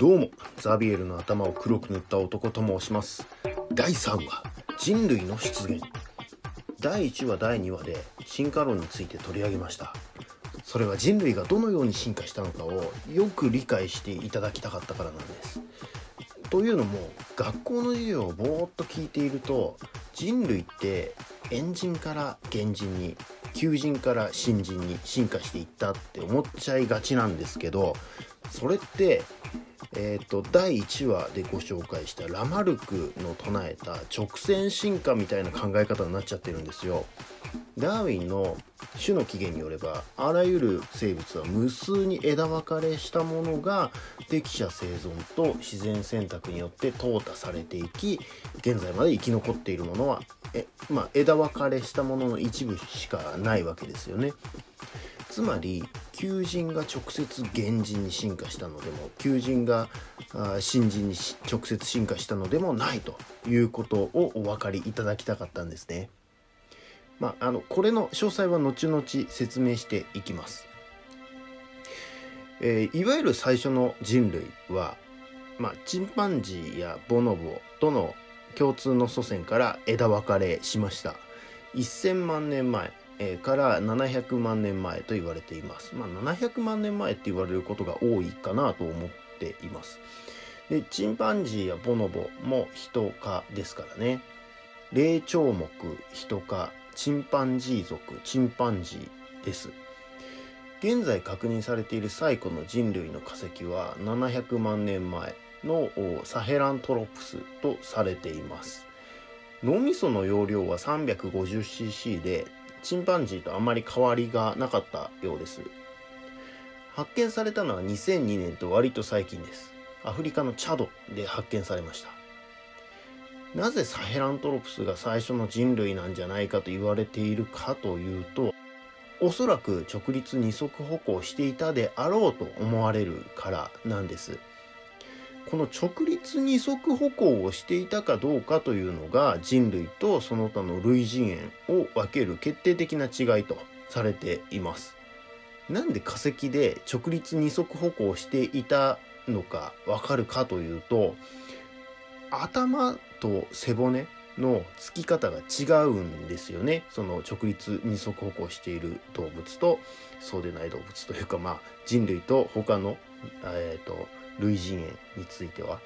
どうも、ザビエルの頭を黒く塗った男と申します。第3話、人類の出現。第1話第2話で進化論について取り上げました。それは人類がどのように進化したのかをよく理解していただきたかったからなんです。というのも、学校の授業をぼーっと聞いていると、人類って猿人から原人に、旧人から新人に進化していったって思っちゃいがちなんですけど、それって第1話でご紹介したラマルクの唱えた直線進化みたいな考え方になっちゃってるんですよ。ダーウィンの種の起源によれば、あらゆる生物は無数に枝分かれしたものが適者生存と自然選択によって淘汰されていき、現在まで生き残っているものは枝分かれしたものの一部しかないわけですよね。つまり旧人が直接原人に進化したのでも、旧人が新人に直接進化したのでもないということをお分かりいただきたかったんですね。これの詳細は後々説明していきます。いわゆる最初の人類は、チンパンジーやボノボとの共通の祖先から枝分かれしました。1000万年前から700万年前と言われています。700万年前って言われることが多いかなと思っています。で、チンパンジーやボノボもヒト科ですからね。霊長目、ヒト科、チンパンジー族、チンパンジーです。現在確認されている最古の人類の化石は700万年前のサヘラントロプスとされています。脳みその容量は 350cc で、チンパンジーとあまり変わりがなかったようです。発見されたのは2002年と割と最近です。アフリカのチャドで発見されました。なぜサヘラントロプスが最初の人類なんじゃないかと言われているかというと、おそらく直立二足歩行していたであろうと思われるからなんです。この直立二足歩行をしていたかどうかというのが、人類とその他の類人猿を分ける決定的な違いとされています。なんで化石で直立二足歩行していたのか分かるかというと、頭と背骨のつき方が違うんですよね。その直立二足歩行している動物とそうでない動物というか、人類と他の類人猿については、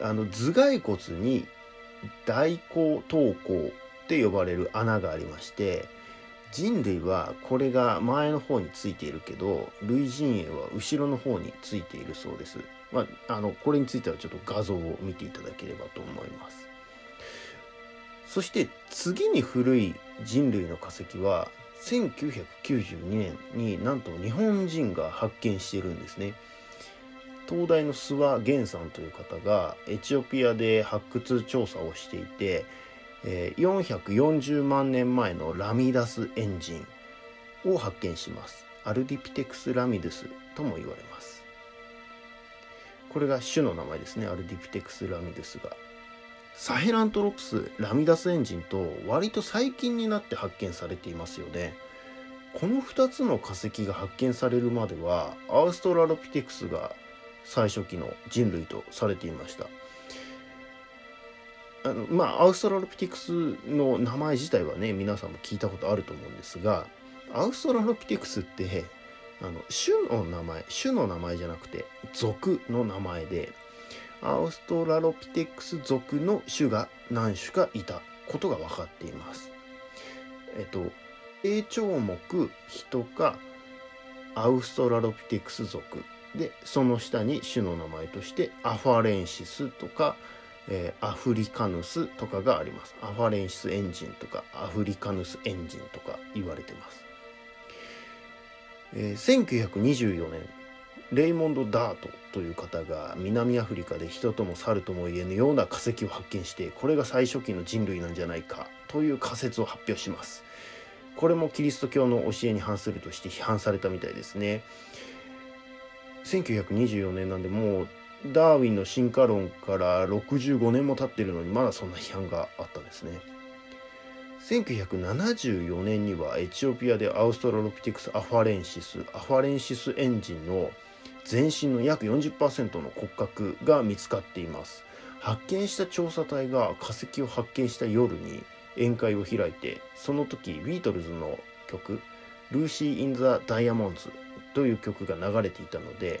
頭蓋骨に大後頭孔って呼ばれる穴がありまして、人類はこれが前の方についているけど、類人猿は後ろの方についているそうです。これについてはちょっと画像を見ていただければと思います。そして次に古い人類の化石は1992年になんと日本人が発見しているんですね。東大の諏訪源さんという方がエチオピアで発掘調査をしていて、440万年前のラミダス猿人を発見します。アルディピテクスラミドゥスとも言われます。これが種の名前ですね、アルディピテクスラミドゥスが。サヘラントロプス、ラミダス猿人と割と最近になって発見されていますよね。この2つの化石が発見されるまでは、アウストラロピテクスが最初期の人類とされていました。アウストラロピテクスの名前自体はね、皆さんも聞いたことあると思うんですが、アウストラロピテクスって種の名前じゃなくて属の名前で、アウストラロピテクス属の種が何種かいたことが分かっています。霊長目、ヒト科、アウストラロピテクス属で、その下に種の名前としてアファレンシスとか、アフリカヌスとかがあります。アファレンシスエンジンとかアフリカヌスエンジンとか言われてます。1924年レイモンド・ダートという方が南アフリカで人とも猿とも言えぬような化石を発見して、これが最初期の人類なんじゃないかという仮説を発表します。これもキリスト教の教えに反するとして批判されたみたいですね。1924年なんで、もうダーウィンの進化論から65年も経ってるのに、まだそんな批判があったんですね。1974年にはエチオピアでアウストラロピテクスアファレンシス、アファレンシスエンジンの全身の約 40% の骨格が見つかっています。発見した調査隊が化石を発見した夜に宴会を開いて、その時ビートルズの曲「ルーシー・イン・ザ・ダイヤモンズ」という曲が流れていたので、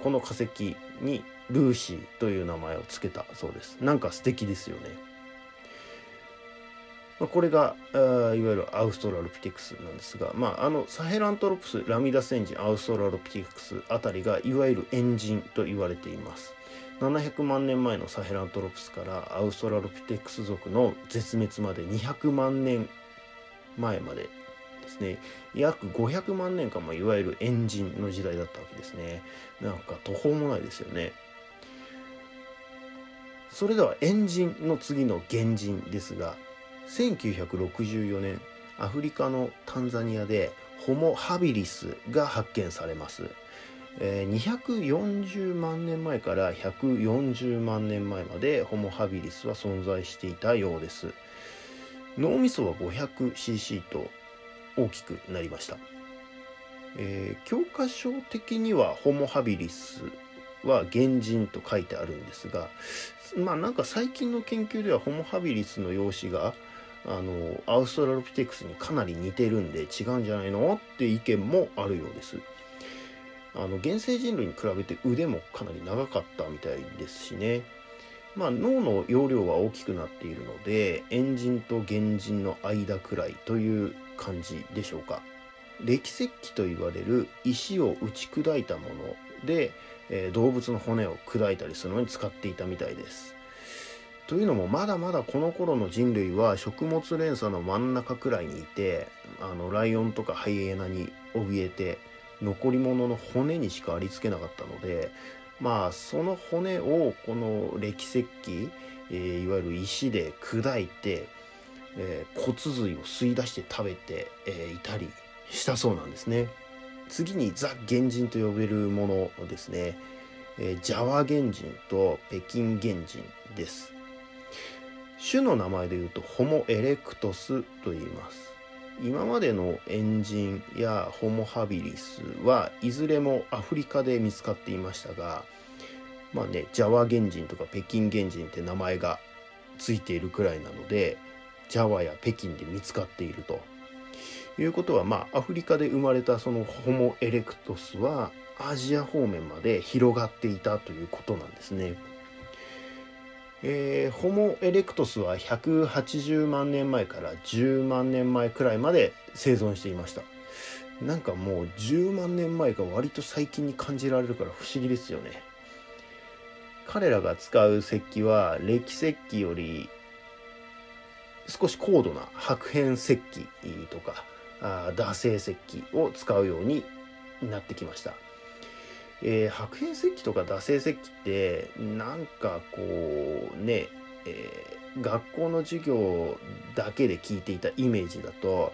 この化石にルーシーという名前を付けたそうです。なんか素敵ですよね。これがいわゆるアウストラロピテクスなんですが、サヘラントロプス、ラミダスエンジン、アウストラロピテクスあたりがいわゆるエンジンと言われています。700万年前のサヘラントロプスからアウストラロピテクス属の絶滅まで200万年前までですね、約500万年間もいわゆるエンジンの時代だったわけですね。なんか途方もないですよね。それではエンジンの次の原人ですが、1964年アフリカのタンザニアでホモ・ハビリスが発見されます。240万年前から140万年前までホモ・ハビリスは存在していたようです。脳みそは 500cc と大きくなりました。教科書的にはホモ・ハビリスは原人と書いてあるんですが、なんか最近の研究ではホモ・ハビリスの容姿がアウストラロピテクスにかなり似てるんで違うんじゃないのって意見もあるようです。原生人類に比べて腕もかなり長かったみたいですしね。脳の容量は大きくなっているので、猿人と原人の間くらいという感じでしょうか。礫石器と言われる石を打ち砕いたもので、動物の骨を砕いたりするのに使っていたみたいです。というのもまだまだこの頃の人類は食物連鎖の真ん中くらいにいて、ライオンとかハイエナに怯えて残り物の骨にしかありつけなかったので、その骨をこの礫石器、いわゆる石で砕いて、骨髄を吸い出して食べて、いたりしたそうなんですね。次にザ・原人と呼べるものですね。ジャワ原人と北京原人です。種の名前でいうとホモ・エレクトスと言います。今までの猿人やホモ・ハビリスはいずれもアフリカで見つかっていましたが、ジャワ原人とか北京原人って名前がついているくらいなので、ジャワや北京で見つかっているということは、アフリカで生まれたそのホモ・エレクトスはアジア方面まで広がっていたということなんですね。ホモ・エレクトスは180万年前から10万年前くらいまで生存していました。なんかもう10万年前が割と最近に感じられるから不思議ですよね。彼らが使う石器は礫石器より少し高度な白片石器とか打製石器を使うようになってきました。白片石器とか打製石器って学校の授業だけで聞いていたイメージだと、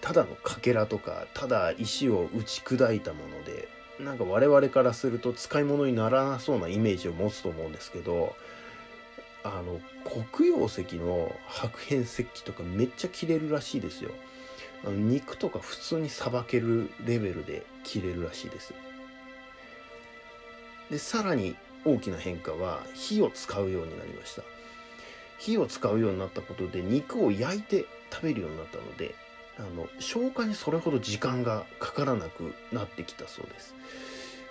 ただのかけらとかただ石を打ち砕いたもので、我々からすると使い物にならなそうなイメージを持つと思うんですけど、黒曜石の白片石器とかめっちゃ切れるらしいですよ。肉とか普通にさばけるレベルで切れるらしいです。でさらに大きな変化は火を使うようになりました。火を使うようになったことで肉を焼いて食べるようになったので、消化にそれほど時間がかからなくなってきたそうです。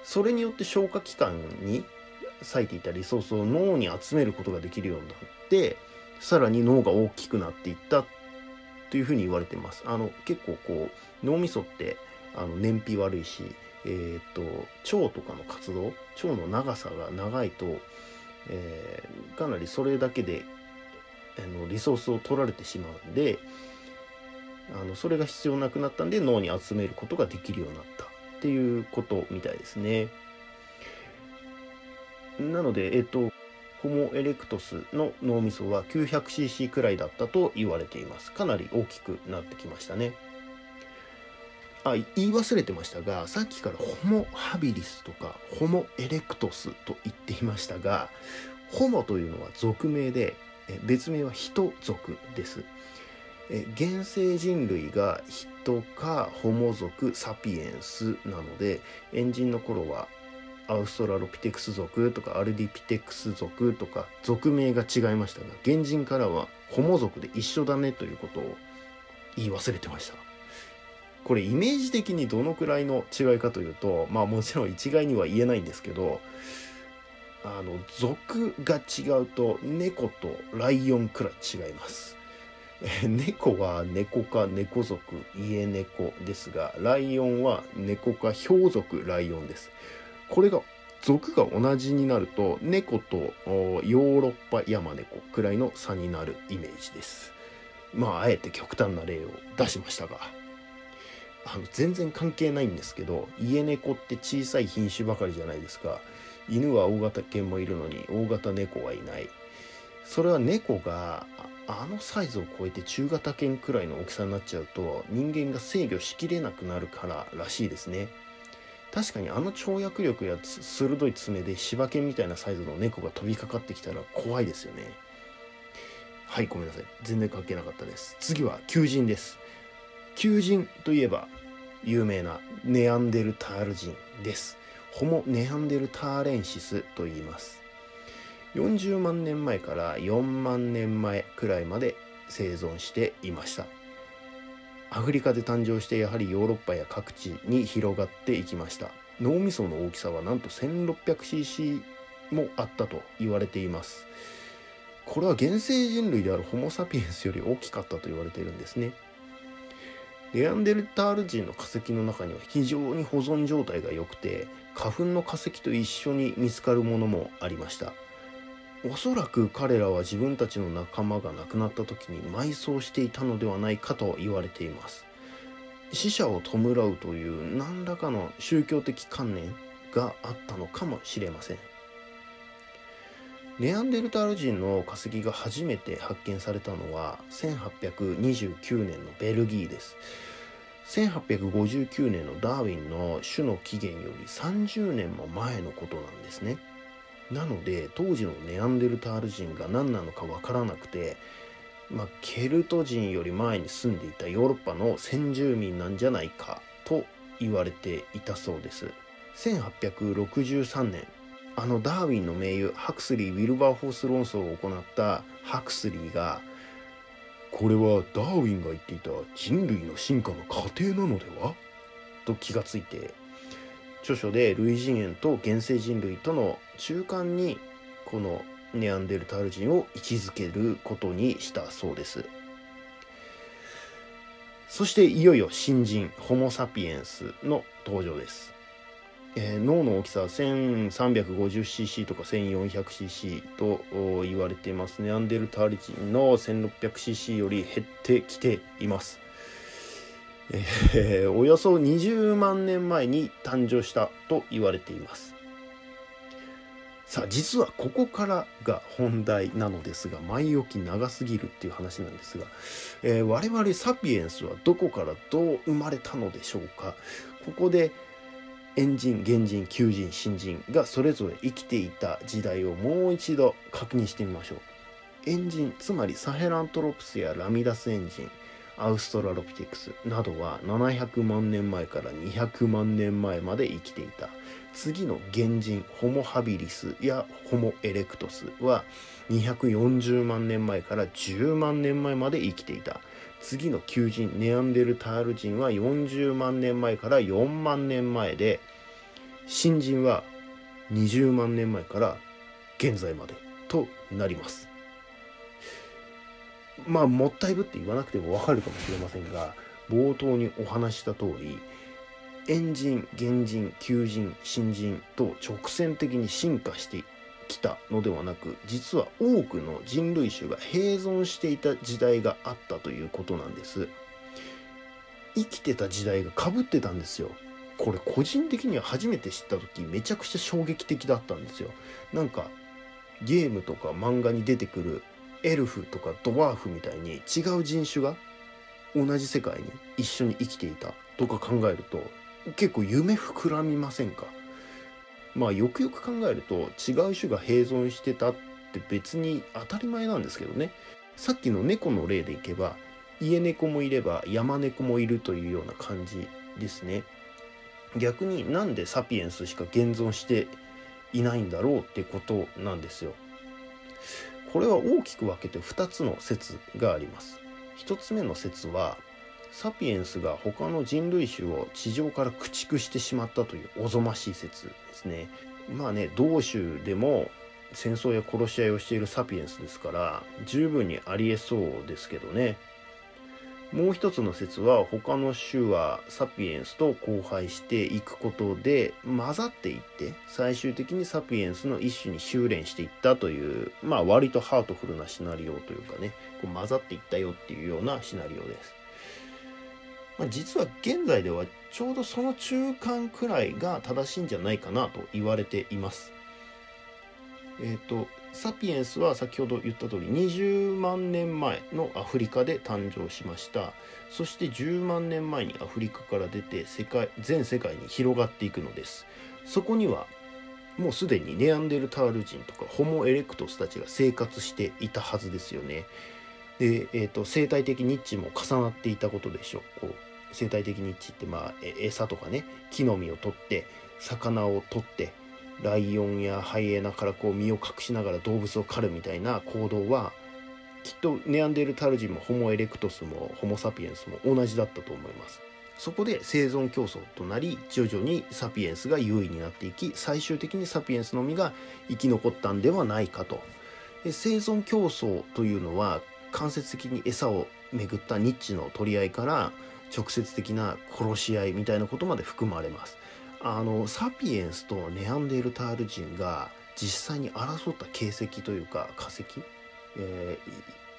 それによって消化器官に割いていたリソースを脳に集めることができるようになって、さらに脳が大きくなっていったというふうに言われてます。結構脳みそって燃費悪いし、腸とかの活動、腸の長さが長いと、かなりそれだけでリソースを取られてしまうんで、それが必要なくなったんで脳に集めることができるようになったっていうことみたいですね。なので、ホモ・エレクトスの脳みそは 900cc くらいだったと言われています。かなり大きくなってきましたね。言い忘れてましたが、さっきからホモ・ハビリスとかホモ・エレクトスと言っていましたが、ホモというのは属名で、別名は人族です。現生人類が人かホモ族サピエンスなので、猿人の頃はアウストラロピテクス族とかアルディピテクス族とか族名が違いましたが、原人からはホモ族で一緒だねということを言い忘れてました。これイメージ的にどのくらいの違いかというと、まあもちろん一概には言えないんですけど、族が違うと猫とライオンくらい違います。猫は猫か猫族家猫ですが、ライオンは猫かヒョウ族ライオンです。これが族が同じになると猫とヨーロッパヤマネコくらいの差になるイメージです。まああえて極端な例を出しましたが、全然関係ないんですけど、家猫って小さい品種ばかりじゃないですか。犬は大型犬もいるのに大型猫はいない。それは猫がサイズを超えて中型犬くらいの大きさになっちゃうと人間が制御しきれなくなるかららしいですね。確かに跳躍力や鋭い爪で柴犬みたいなサイズの猫が飛びかかってきたら怖いですよね。はい、ごめんなさい、全然関係なかったです。次は旧人です。旧人といえば有名なネアンデルタール人です。ホモ・ネアンデルターレンシスと言います。40万年前から4万年前くらいまで生存していました。アフリカで誕生して、やはりヨーロッパや各地に広がっていきました。脳みその大きさはなんと 1600cc もあったと言われています。これは原生人類であるホモ・サピエンスより大きかったと言われているんですね。ネアンデルタール人の化石の中には非常に保存状態が良くて、花粉の化石と一緒に見つかるものもありました。おそらく彼らは自分たちの仲間が亡くなった時に埋葬していたのではないかと言われています。死者を弔うという何らかの宗教的観念があったのかもしれません。ネアンデルタール人の化石が初めて発見されたのは1829年のベルギーです。1859年のダーウィンの種の起源より30年も前のことなんですね。なので当時のネアンデルタール人が何なのかわからなくて、ケルト人より前に住んでいたヨーロッパの先住民なんじゃないかと言われていたそうです。1863年、ダーウィンの盟友ハクスリー・ウィルバーフォース論争を行ったハクスリーが、これはダーウィンが言っていた人類の進化の過程なのでは?と気がついて、著書で類人猿と原生人類との中間にこのネアンデルタール人を位置づけることにしたそうです。そしていよいよ新人ホモ・サピエンスの登場です。脳の大きさは 1350cc とか 1400cc と言われています。ネアンデルタール人の 1600cc より減ってきています。およそ20万年前に誕生したと言われています。さあ実はここからが本題なのですが、前置き長すぎるっていう話なんですが、我々サピエンスはどこからどう生まれたのでしょうか。ここで猿人、原人、旧人、新人がそれぞれ生きていた時代をもう一度確認してみましょう。猿人、つまりサヘラントロプスやラミダス猿人、アウストラロピテクスなどは700万年前から200万年前まで生きていた。次の原人ホモ・ハビリスやホモ・エレクトスは240万年前から10万年前まで生きていた。次の旧人ネアンデルタール人は40万年前から4万年前で、新人は20万年前から現在までとなります。まあもったいぶって言わなくてもわかるかもしれませんが、冒頭にお話した通り、猿人、原人、旧人、新人と直線的に進化してきたのではなく、実は多くの人類種が併存していた時代があったということなんです。生きてた時代が被ってたんですよ。これ個人的には初めて知った時めちゃくちゃ衝撃的だったんですよ。なんかゲームとか漫画に出てくるエルフとかドワーフみたいに違う人種が同じ世界に一緒に生きていたとか考えると結構夢膨らみませんか。まあよくよく考えると違う種が併存してたって別に当たり前なんですけどね。さっきの猫の例でいけば家猫もいれば山猫もいるというような感じですね。逆になんでサピエンスしか現存していないんだろうってことなんですよ。これは大きく分けて2つの説があります。1つ目の説は、サピエンスが他の人類種を地上から駆逐してしまったというおぞましい説ですね。まあね、同種でも戦争や殺し合いをしているサピエンスですから十分にありえそうですけどね。もう一つの説は、他の種はサピエンスと交配していくことで混ざっていって最終的にサピエンスの一種に修練していったという、まあ割とハートフルなシナリオというかね、こう混ざっていったよっていうようなシナリオです。まあ、実は現在ではちょうどその中間くらいが正しいんじゃないかなと言われています。サピエンスは先ほど言った通り20万年前のアフリカで誕生しました。そして10万年前にアフリカから出て全世界に広がっていくのです。そこにはもうすでにネアンデルタール人とかホモエレクトスたちが生活していたはずですよね。で、生態的ニッチも重なっていたことでしょう。こう生態的ニッチって、まあ餌とかね、木の実を取って魚を取ってライオンやハイエナからこう身を隠しながら動物を狩るみたいな行動は、きっとネアンデルタール人もホモエレクトスもホモサピエンスも同じだったと思います。そこで生存競争となり、徐々にサピエンスが優位になっていき、最終的にサピエンスのみが生き残ったんではないかと。で、生存競争というのは間接的に餌をめぐったニッチの取り合いから直接的な殺し合いみたいなことまで含まれます。サピエンスとネアンデルタール人が実際に争った形跡というか化石、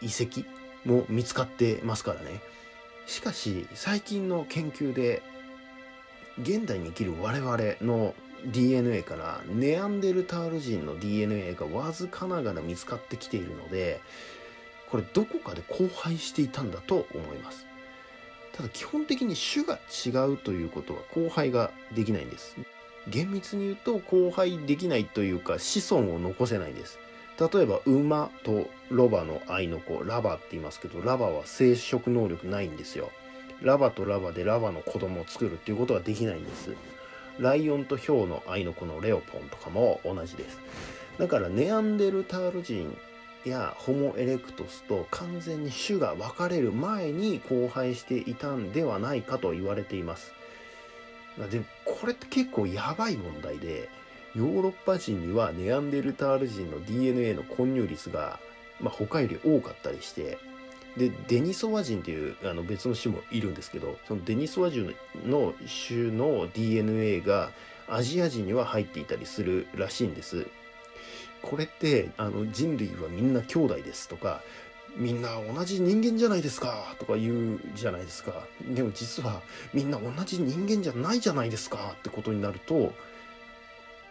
遺跡も見つかってますからね。しかし最近の研究で、現代に生きる我々の DNA からネアンデルタール人の DNA がわずかながら見つかってきているので、これどこかで交配していたんだと思います。ただ基本的に種が違うということは交配ができないんです。厳密に言うと交配できないというか、子孫を残せないんです。例えば馬とロバの愛の子、ラバって言いますけど、ラバは生殖能力ないんですよ。ラバとラバでラバの子供を作るっていうことはできないんです。ライオンとヒョウの愛の子のレオポンとかも同じです。だからネアンデルタール人やホモエレクトスと完全に種が分かれる前に交配していたんではないかと言われています。で、これって結構やばい問題で、ヨーロッパ人にはネアンデルタール人の DNA の混入率が、他より多かったりして、でデニソワ人という別の種もいるんですけど、そのデニソワ人の種の DNA がアジア人には入っていたりするらしいんです。これって人類はみんな兄弟ですとか、みんな同じ人間じゃないですかとか言うじゃないですか。でも実はみんな同じ人間じゃないじゃないですかってことになると、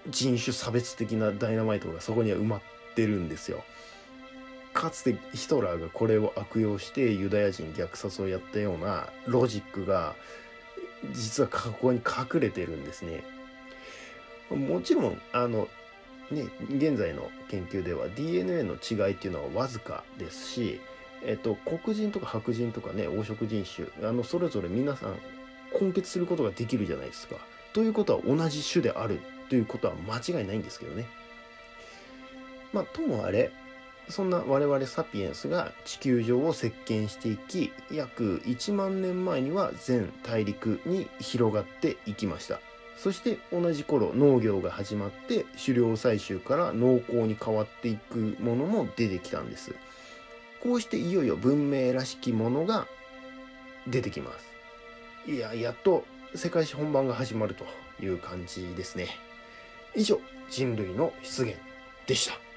人種差別的なダイナマイトがそこには埋まってるんですよ。かつてヒトラーがこれを悪用してユダヤ人虐殺をやったようなロジックが実はここに隠れてるんですね。もちろん現在の研究では DNA の違いっていうのはわずかですし、黒人とか白人とかね、黄色人種それぞれ皆さん混血することができるじゃないですか。ということは同じ種であるということは間違いないんですけどね。まあともあれ、そんな我々サピエンスが地球上を席巻していき、約1万年前には全大陸に広がっていきました。そして同じ頃農業が始まって、狩猟採集から農耕に変わっていくものも出てきたんです。こうしていよいよ文明らしきものが出てきます。やっと世界史本番が始まるという感じですね。以上、人類の出現でした。